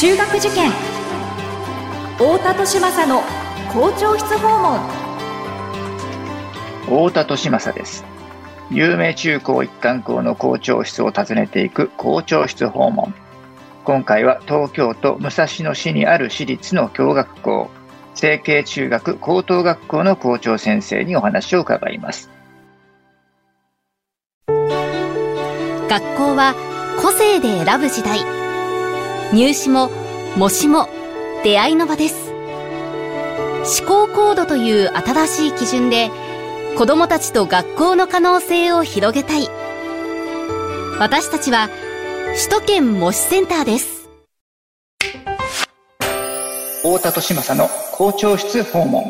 中学受験、太田利政の校長室訪問。太田利政です。有名中高一貫校の校長室を訪ねていく校長室訪問。今回は東京都武蔵野市にある私立の共学校、成蹊中学高等学校の校長先生にお話を伺います。学校は個性で選ぶ時代。入試も模試も出会いの場です。思考高度という新しい基準で子どもたちと学校の可能性を広げたい。私たちは首都圏模試センターです。太田利政の校長室訪問。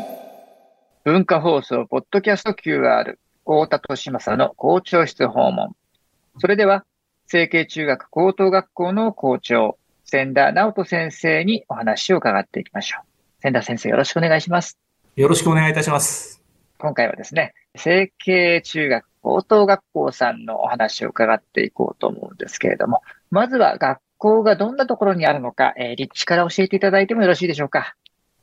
文化放送ポッドキャスト QR 太田利政の校長室訪問。それでは成蹊中学高等学校の校長、千田直人先生にお話を伺っていきましょう。千田先生、よろしくお願いします。よろしくお願いいたします。今回はですね、成蹊中学高等学校さんのお話を伺っていこうと思うんですけれども、まずは学校がどんなところにあるのか、立地から教えていただいてもよろしいでしょうか。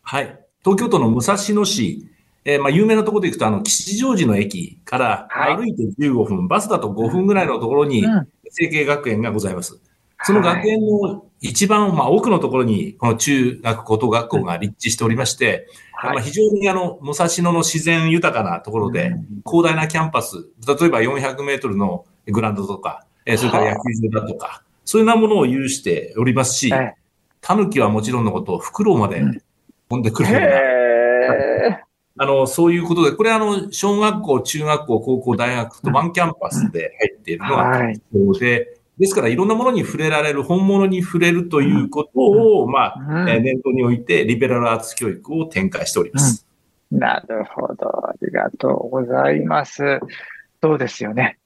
はい、東京都の武蔵野市、有名なところでいくと、吉祥寺の駅から歩いて15分、はい、バスだと5分ぐらいのところに成蹊学園がございます。その学園の一番、多くのところに、この中学高等学校が立地しておりまして、はい、非常に武蔵野の自然豊かなところで、広大なキャンパス、例えば400メートルのグラウンドとか、それから野球場だとか、そういうようなものを有しておりますし、タヌキはもちろんのこと、フクロウまで飛んでくるような、そういうことで、これ小学校、中学校、高校、大学とワンキャンパスで入っているのが特徴で、ですからいろんなものに触れられる、本物に触れるということを、念頭においてリベラルアーツ教育を展開しております。なるほど。ありがとうございます。そうですよね。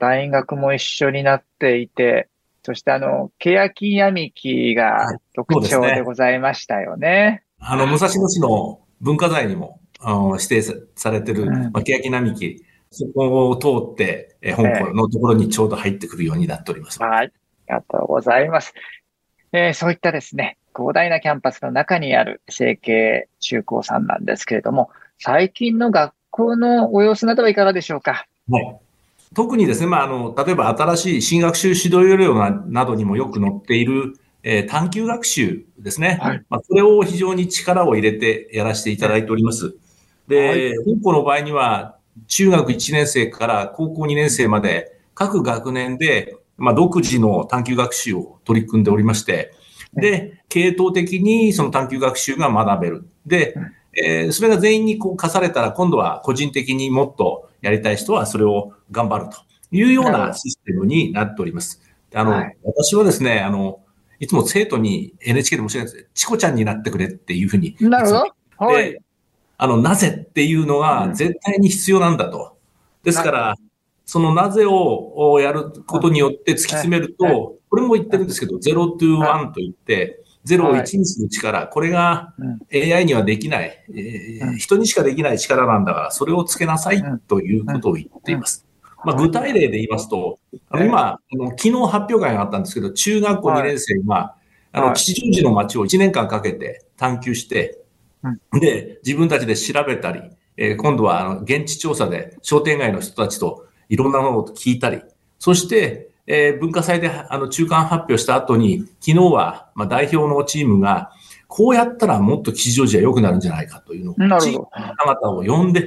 大学も一緒になっていて、そしてケヤキヤミキが特徴でございましたよね。武蔵野市の文化財にも指定されている、ケヤキ並木、そこを通って、本校のところにちょうど入ってくるようになっております。はい、ありがとうございます。そういったですね、広大なキャンパスの中にある成蹊中高さんなんですけれども、最近の学校のお様子などはいかがでしょうか。はい、特にですね、例えば新しい新学習指導要領などにもよく載っている探究学習ですね。はい、それを非常に力を入れてやらせていただいております。で、本校の場合には、中学1年生から高校2年生まで各学年で、独自の探究学習を取り組んでおりまして、で、系統的にその探究学習が学べる。で、それが全員に課されたら、今度は個人的にもっとやりたい人はそれを頑張るというようなシステムになっております。私はですね、いつも生徒に NHK でも教えないです。チコちゃんになってくれっていうふうに。なるほど。はい。なぜっていうのが絶対に必要なんだと。ですから、そのなぜをやることによって突き詰めると、これも言ってるんですけど、0 to 1と言って、0を1にする力、これが AI にはできない、人にしかできない力なんだから、それをつけなさいということを言っています。具体例で言いますと、今、昨日発表会があったんですけど、中学校2年生が、吉祥寺の街を1年間かけて探求して、で、自分たちで調べたり、今度は現地調査で商店街の人たちといろんなものを聞いたり、そして、文化祭で中間発表した後に、昨日は、代表のチームが、こうやったらもっと吉祥寺は良くなるんじゃないかというのを、チームの方々を呼んで、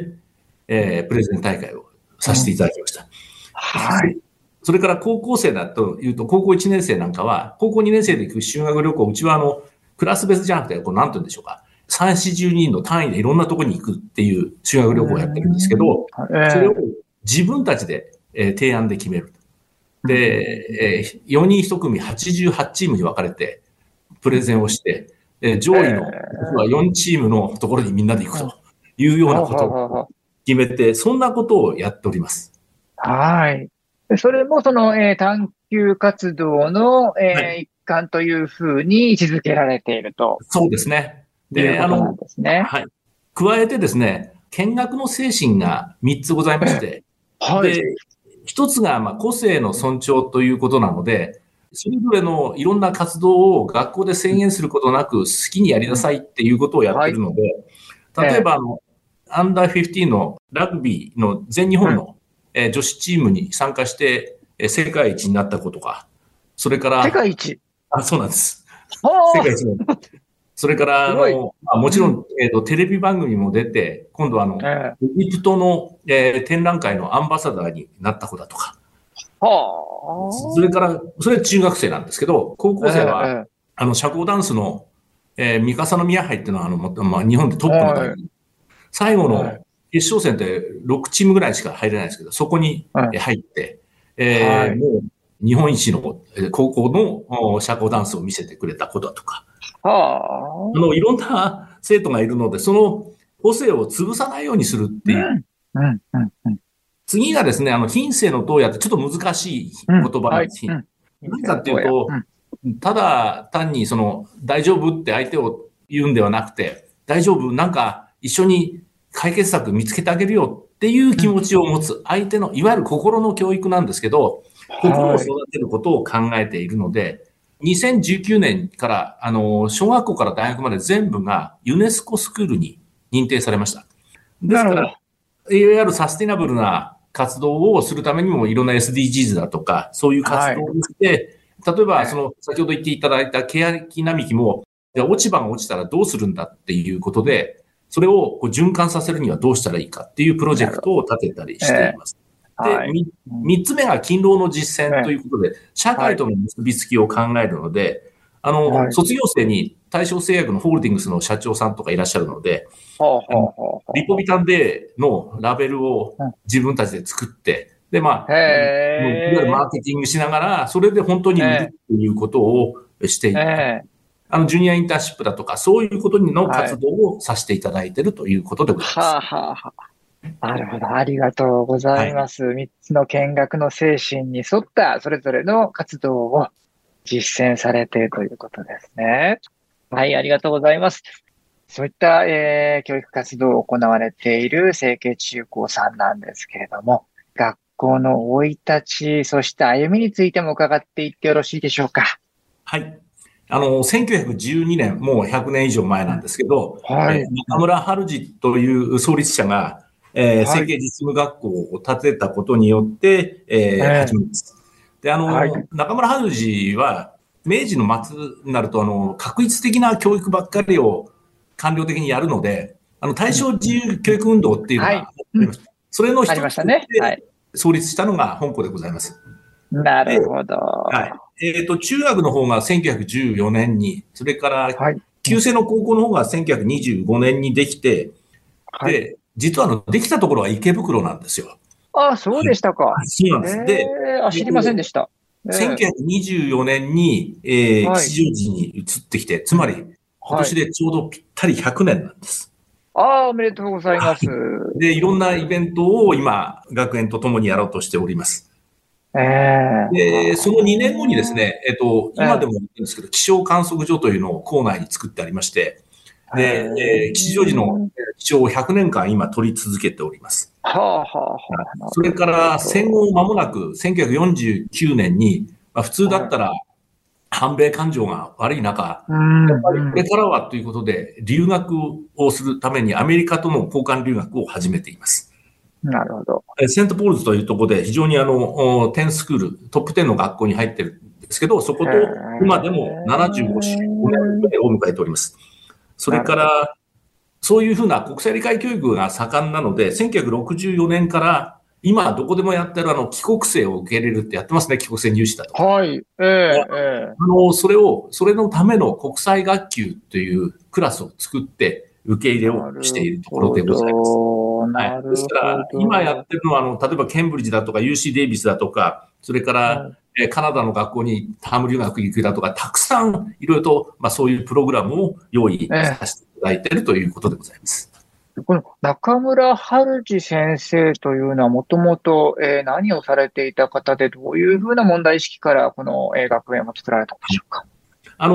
プレゼン大会をさせていただきました。はい。それから高校生だというと、高校1年生なんかは、高校2年生で行く修学旅行、うちはクラス別じゃなくて、何て言うんでしょうか。3、40人の単位でいろんなところに行くっていう修学旅行をやってるんですけど、それを自分たちで提案で決める。で、4人1組88チームに分かれてプレゼンをして、上位の4チームのところにみんなで行くというようなことを決めて、そんなことをやっております。はい。それも探究活動の一環というふうに位置づけられていると。そうですね。で、はい。加えてですね、見学の精神が3つございまして、はい。で、1つが、個性の尊重ということなので、それぞれのいろんな活動を学校で制限することなく好きにやりなさいっていうことをやってるので、例えばアンダー15のラグビーの全日本の女子チームに参加して世界一になった子とか、それから世界一、あ、そうなんです、世界一のそれからもちろんテレビ番組も出て、今度はエジプトの展覧会のアンバサダーになった子だとか、それからそれは中学生なんですけど、高校生は社交ダンスの三笠宮杯っていうのは日本でトップの大会、最後の決勝戦って6チームぐらいしか入れないんですけど、そこに入って、もう日本一の高校の社交ダンスを見せてくれた子だとか、いろんな生徒がいるので、その個性を潰さないようにするっていう。次がですね、品性の問屋ってちょっと難しい言葉なんです。何かっていうと、ただ単にその大丈夫って相手を言うんではなくて、大丈夫、なんか一緒に解決策見つけてあげるよっていう気持ちを持つ相手の、いわゆる心の教育なんですけど、心を育てることを考えているので、2019年から、小学校から大学まで全部がユネスコスクールに認定されました。ですから、いわゆるサスティナブルな活動をするためにもいろんな SDGs だとか、そういう活動をして、例えば、先ほど言っていただいたケヤキ並木も、落ち葉が落ちたらどうするんだっていうことで、それをこう循環させるにはどうしたらいいかっていうプロジェクトを立てたりしています。で、3つ目が勤労の実践ということで、社会との結びつきを考えるので、卒業生に大正製薬のホールディングスの社長さんとかいらっしゃるので、リポビタンデーのラベルを自分たちで作って、で、いわゆるマーケティングしながら、それで本当に売るっていうことをしていて、ジュニアインターンシップだとか、そういうことの活動をさせていただいているということでございます。なるほど。ありがとうございます。3つの見学の精神に沿ったそれぞれの活動を実践されているということですね。はい、ありがとうございます。そういった、教育活動を行われている成蹊中高さんなんですけれども、学校の生い立ち、そして歩みについても伺っていってよろしいでしょうか。はい。1912年、もう100年以上前なんですけど、中村春次という創立者が、成蹊実務学校を建てたことによって、始まります。で、中村春次は、明治の末になると、確一的な教育ばっかりを官僚的にやるので、大正自由教育運動っていうのがありました。それの一つで創立したのが本校でございます。なるほど。中学の方が1914年に、それから、旧制の高校の方が1925年にできて、で、実はできたところは池袋なんですよ。ああ、そうでしたか。そうなんです。で、知りませんでした。1924年に、吉祥寺に移ってきて、つまり、今年でちょうどぴったり100年なんです。ああ、おめでとうございます。で、いろんなイベントを今、学園とともにやろうとしております。で、その2年後にですね、今でも言ってるんですけど、気象観測所というのを校内に作ってありまして、で、吉祥寺の気象を100年間今取り続けております。それから戦後間もなく1949年に、普通だったら反米感情が悪い中、やっぱりこれからはということで留学をするためにアメリカとの交換留学を始めています。なるほど。セントポールズというところで非常に10スクール、トップ10の学校に入ってるんですけど、そこと今でも75周年を迎えております。それから、そういうふうな国際理解教育が盛んなので、1964年から、今どこでもやってる帰国生を受け入れるってやってますね、帰国生入試だと。それのための国際学級というクラスを作って受け入れをしているところでございます。ですから、今やってるのは、例えばケンブリッジだとか UC デイビスだとか、それから、カナダの学校にターム留学行くだとか、たくさんいろいろと、そういうプログラムを用意させていただいているということでございます。この中村春次先生というのは、もともと何をされていた方で、どういうふうな問題意識からこの学園を作られたんでしょうか。や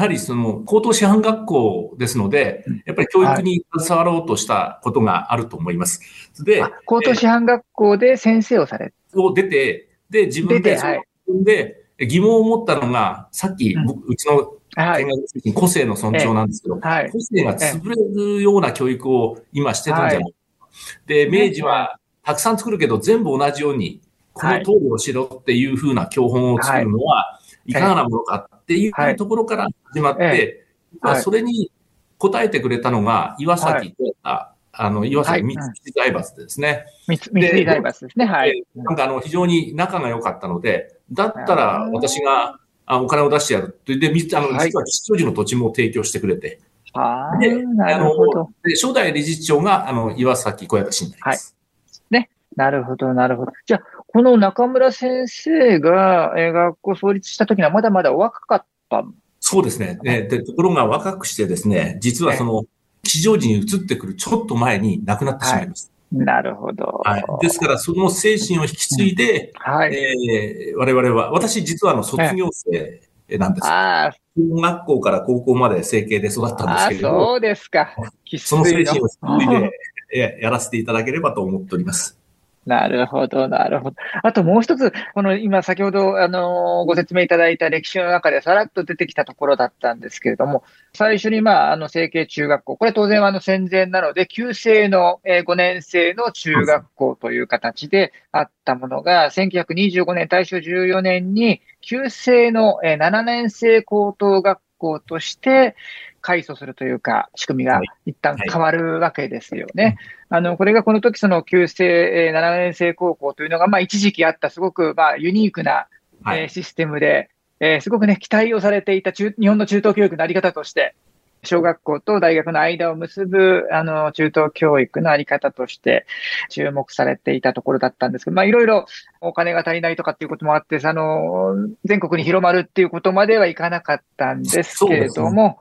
はりその高等師範学校ですので、やっぱり教育に携わろうとしたことがあると思います。で、高等師範学校で先生をされて。を出て、で、自分で、疑問を持ったのが、さっき僕、うちの見学生に個性の尊重なんですけど、個性が潰れるような教育を今してたんじゃないで、明治はたくさん作るけど全部同じように、この通りをしろっていうふうな教本を作るのは、いかがなものかっていうところから始まって、それに答えてくれたのが、岩崎とった、岩崎三辻財閥ですね。三辻財閥ですね。はい。なんか非常に仲が良かったので、だったら私がお金を出してやると。で、実は吉祥寺の土地も提供してくれて。で、初代理事長が岩崎小彌太神代です。ね。なるほど、なるほど。じゃあ、この中村先生が学校創立した時にはまだまだお若かったんですか？そうですね。で、ところが若くしてですね、実は吉祥寺に移ってくるちょっと前に亡くなってしまいます。なるほど。ですから、その精神を引き継いで、我々は、私実は卒業生なんです。小学校から高校まで成形で育ったんですけれども。そうですか。その精神を引き継いで、やらせていただければと思っております。なるほど、なるほど。あともう一つ、今先ほど、ご説明いただいた歴史の中でさらっと出てきたところだったんですけれども、最初に、成蹊中学校、これ当然戦前なので、旧制の5年生の中学校という形であったものが、1925年、大正14年に、旧制の7年生高等学校として、改組するというか、仕組みが一旦変わるわけですよね。これがこの時、旧制7年生高校というのが、一時期あったすごく、ユニークな、システムで、すごくね、期待をされていた日本の中等教育のあり方として、小学校と大学の間を結ぶ、中等教育のあり方として注目されていたところだったんですけど、いろいろお金が足りないとかっていうこともあって、全国に広まるっていうことまではいかなかったんですけれども、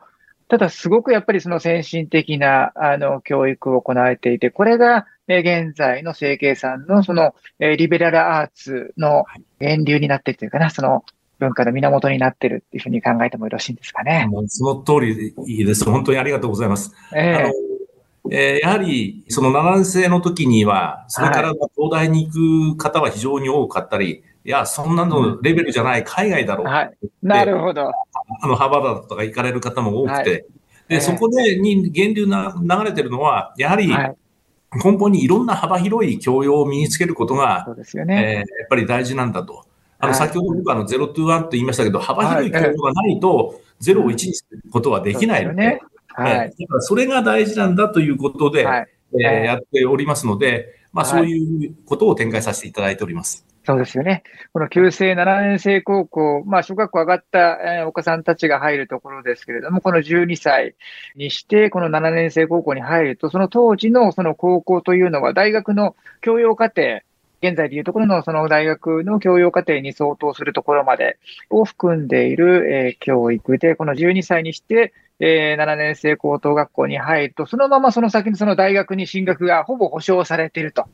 ただすごくやっぱり先進的な、教育を行われていて、これが、現在の成蹊さんのリベラルアーツの源流になっているというかな、文化の源になっているっていうふうに考えてもよろしいんですかね。もうその通りです。本当にありがとうございます。やはり、7年生の時には、それから東大に行く方は非常に多かったり、いや、そんなのレベルじゃない、海外だろう。なるほど。ハーバードとか行かれる方も多くて、でそこで源流流れてるのは、やはり根本にいろんな幅広い教養を身につけることが、やっぱり大事なんだと。先ほど僕ゼロトゥワンと言いましたけど、幅広い教養がないと、ゼロを1にすることはできないので、それが大事なんだということで、やっておりますので、そういうことを展開させていただいております。そうですよね。この旧制7年生高校、小学校上がったお子さんたちが入るところですけれども、この12歳にして、この7年生高校に入ると、その当時の高校というのは、大学の教養課程、現在でいうところの大学の教養課程に相当するところまでを含んでいる教育で、この12歳にして、7年生高等学校に入ると、そのままその先の大学に進学がほぼ保障されていると。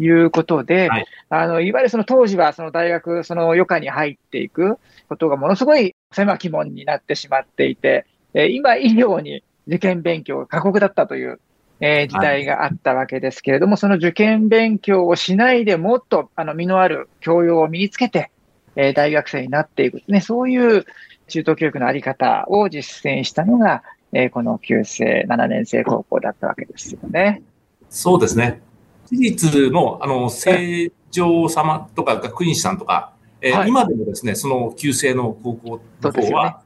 いうことで、いわゆる当時は大学、余暇に入っていくことがものすごい狭き門になってしまっていて、今以上に受験勉強が過酷だったという、時代があったわけですけれども、その受験勉強をしないでもっと身のある教養を身につけて、大学生になっていくね、そういう中等教育のあり方を実践したのが、この旧制7年生高校だったわけですよね。そうですね。私立の、成城様とか学院さんとか、今でもですね、旧制の高校の方は、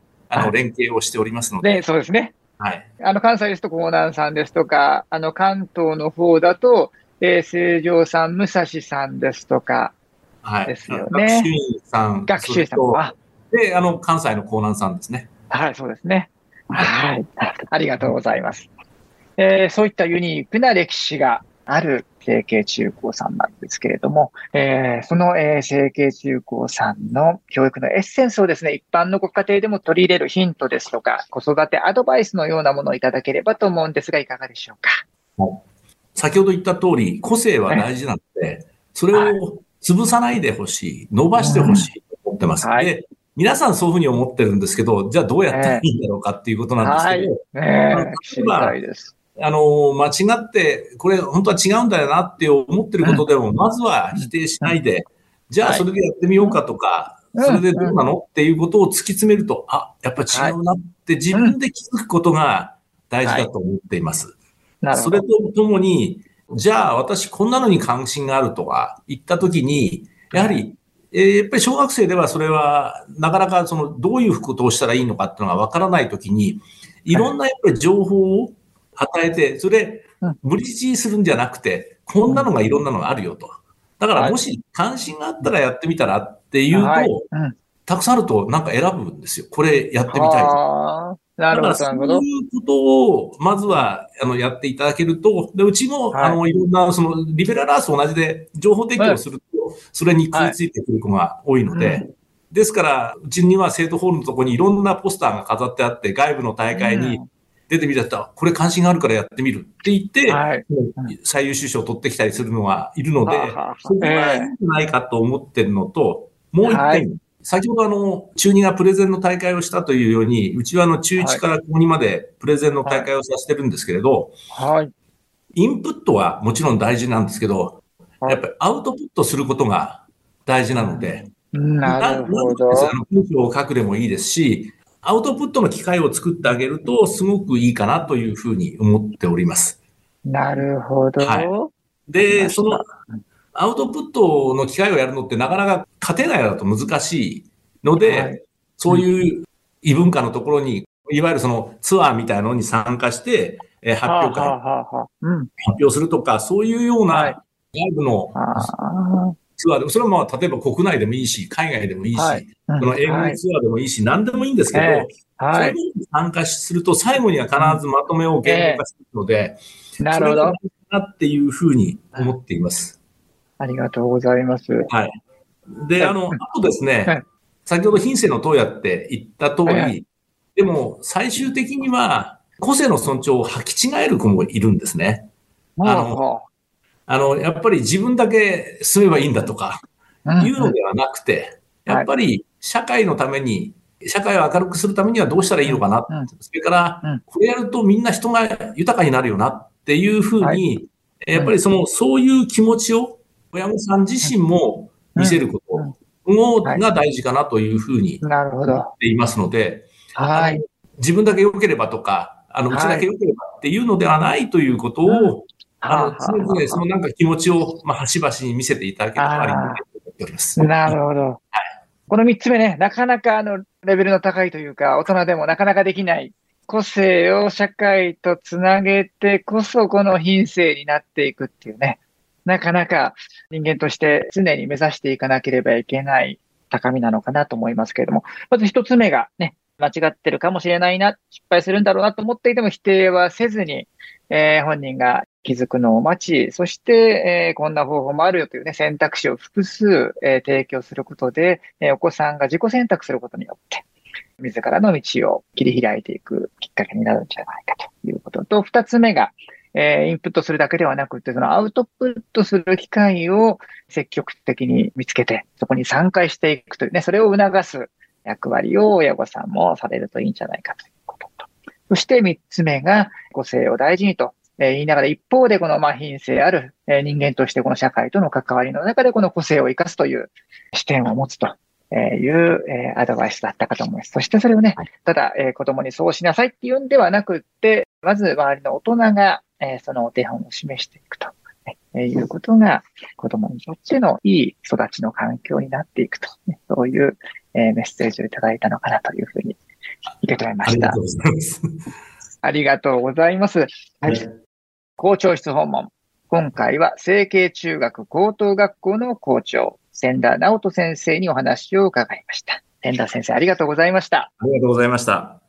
連携をしておりますので。そうですね。関西ですと、江南さんですとか、関東の方だと、成城さん、武蔵さんですとか、ですよね。学習院さん。学習院さんは。で、関西の江南さんですね。そうですね。ありがとうございます。そういったユニークな歴史が、ある成蹊中高さんなんですけれども、その成蹊中高さんの教育のエッセンスをですね、一般のご家庭でも取り入れるヒントですとか、子育てアドバイスのようなものをいただければと思うんですが、いかがでしょうか。先ほど言った通り、個性は大事なので、それを潰さないでほしい、伸ばしてほしいと思ってます。で、皆さんそういうふうに思ってるんですけど、じゃあどうやったらいいんだろうかっていうことなんですけど、知りたいです。間違って、これ本当は違うんだよなって思ってることでも、まずは否定しないで、じゃあそれでやってみようかとか、それでどうなのっていうことを突き詰めると、あ、やっぱ違うなって自分で気づくことが大事だと思っています。それとともに、じゃあ私こんなのに関心があるとは言ったときに、やっぱり小学生ではそれはなかなかそのどういうことをしたらいいのかっていうのがわからないときに、いろんなやっぱり情報を与えて、それ無理強いするんじゃなくて、こんなのがいろんなのがあるよと。だからもし関心があったらやってみたらっていうと、たくさんあるとなんか選ぶんですよ。これやってみたいと。だからそういうことをまずはやっていただけると、でうちもいろんなそのリベラルアースと同じで情報提供すると、それに食いついてくる子が多いので、ですからうちには生徒ホールのところにいろんなポスターが飾ってあって、外部の大会に出てみたら、これ関心があるからやってみるって言って、最優秀賞を取ってきたりするのがいるので、そこがいいんじゃないかと思ってるのと、もう一点。先ほど中2がプレゼンの大会をしたというように、うちは中1から高2までプレゼンの大会をさせてるんですけれど、インプットはもちろん大事なんですけど、やっぱりアウトプットすることが大事なので、なるほど。文章を書くでもいいですし、アウトプットの機会を作ってあげるとすごくいいかなというふうに思っております。なるほど。はい。で、その、アウトプットの機会をやるのってなかなか家庭内だと難しいので、そういう異文化のところに、いわゆるそのツアーみたいなのに参加して、発表会、発表するとか、そういうような外部のツアーでも、それはまあ例えば国内でもいいし、海外でもいいし、その英語のツアーでもいいし、何でもいいんですけど、そういうのに参加すると最後には必ずまとめを言語化するので、なるほど。なっていうふうに思っています。ありがとうございます。はい。で、あとですね、先ほど品性の問うやって言った通り、でも最終的には個性の尊重を履き違える子もいるんですね。やっぱり自分だけ住めばいいんだとか、いうのではなくて、やっぱり社会のために、社会を明るくするためにはどうしたらいいのかな。それから、これやるとみんな人が豊かになるよなっていうふうに、やっぱりそういう気持ちを、親御さん自身も見せることが大事かなというふうに思っていますので、自分だけ良ければとか、うちだけ良ければっていうのではないということを、常々そのなんか気持ちを、端々に見せていただければありがたいと思っております。なるほど。この3つ目ね、なかなかレベルの高いというか、大人でもなかなかできない。個性を社会とつなげてこそ、この品性になっていくっていうね。なかなか人間として常に目指していかなければいけない高みなのかなと思いますけれども、まず一つ目がね、間違ってるかもしれないな、失敗するんだろうなと思っていても否定はせずに、本人が気づくのを待ち、そして、こんな方法もあるよというね、選択肢を複数、提供することで、お子さんが自己選択することによって、自らの道を切り開いていくきっかけになるんじゃないかということと、二つ目が、インプットするだけではなくて、そのアウトプットする機会を積極的に見つけて、そこに参加していくというね、それを促す役割を親御さんもされるといいんじゃないかということと。そして3つ目が、個性を大事にと言いながら、一方でこの品性ある人間としてこの社会との関わりの中でこの個性を生かすという視点を持つと。いうアドバイスだったかと思います。そしてそれをね、ただ子供にそうしなさいって言うんではなくって、まず周りの大人がそのお手本を示していくということが子供にとってのいい育ちの環境になっていくと、そういうメッセージをいただいたのかなというふうに受け止めました。ありがとうございます。ありがとうございます。はい。校長室訪問。今回は成蹊中学高等学校の校長、千田直人先生にお話を伺いました。千田先生、ありがとうございました。ありがとうございました。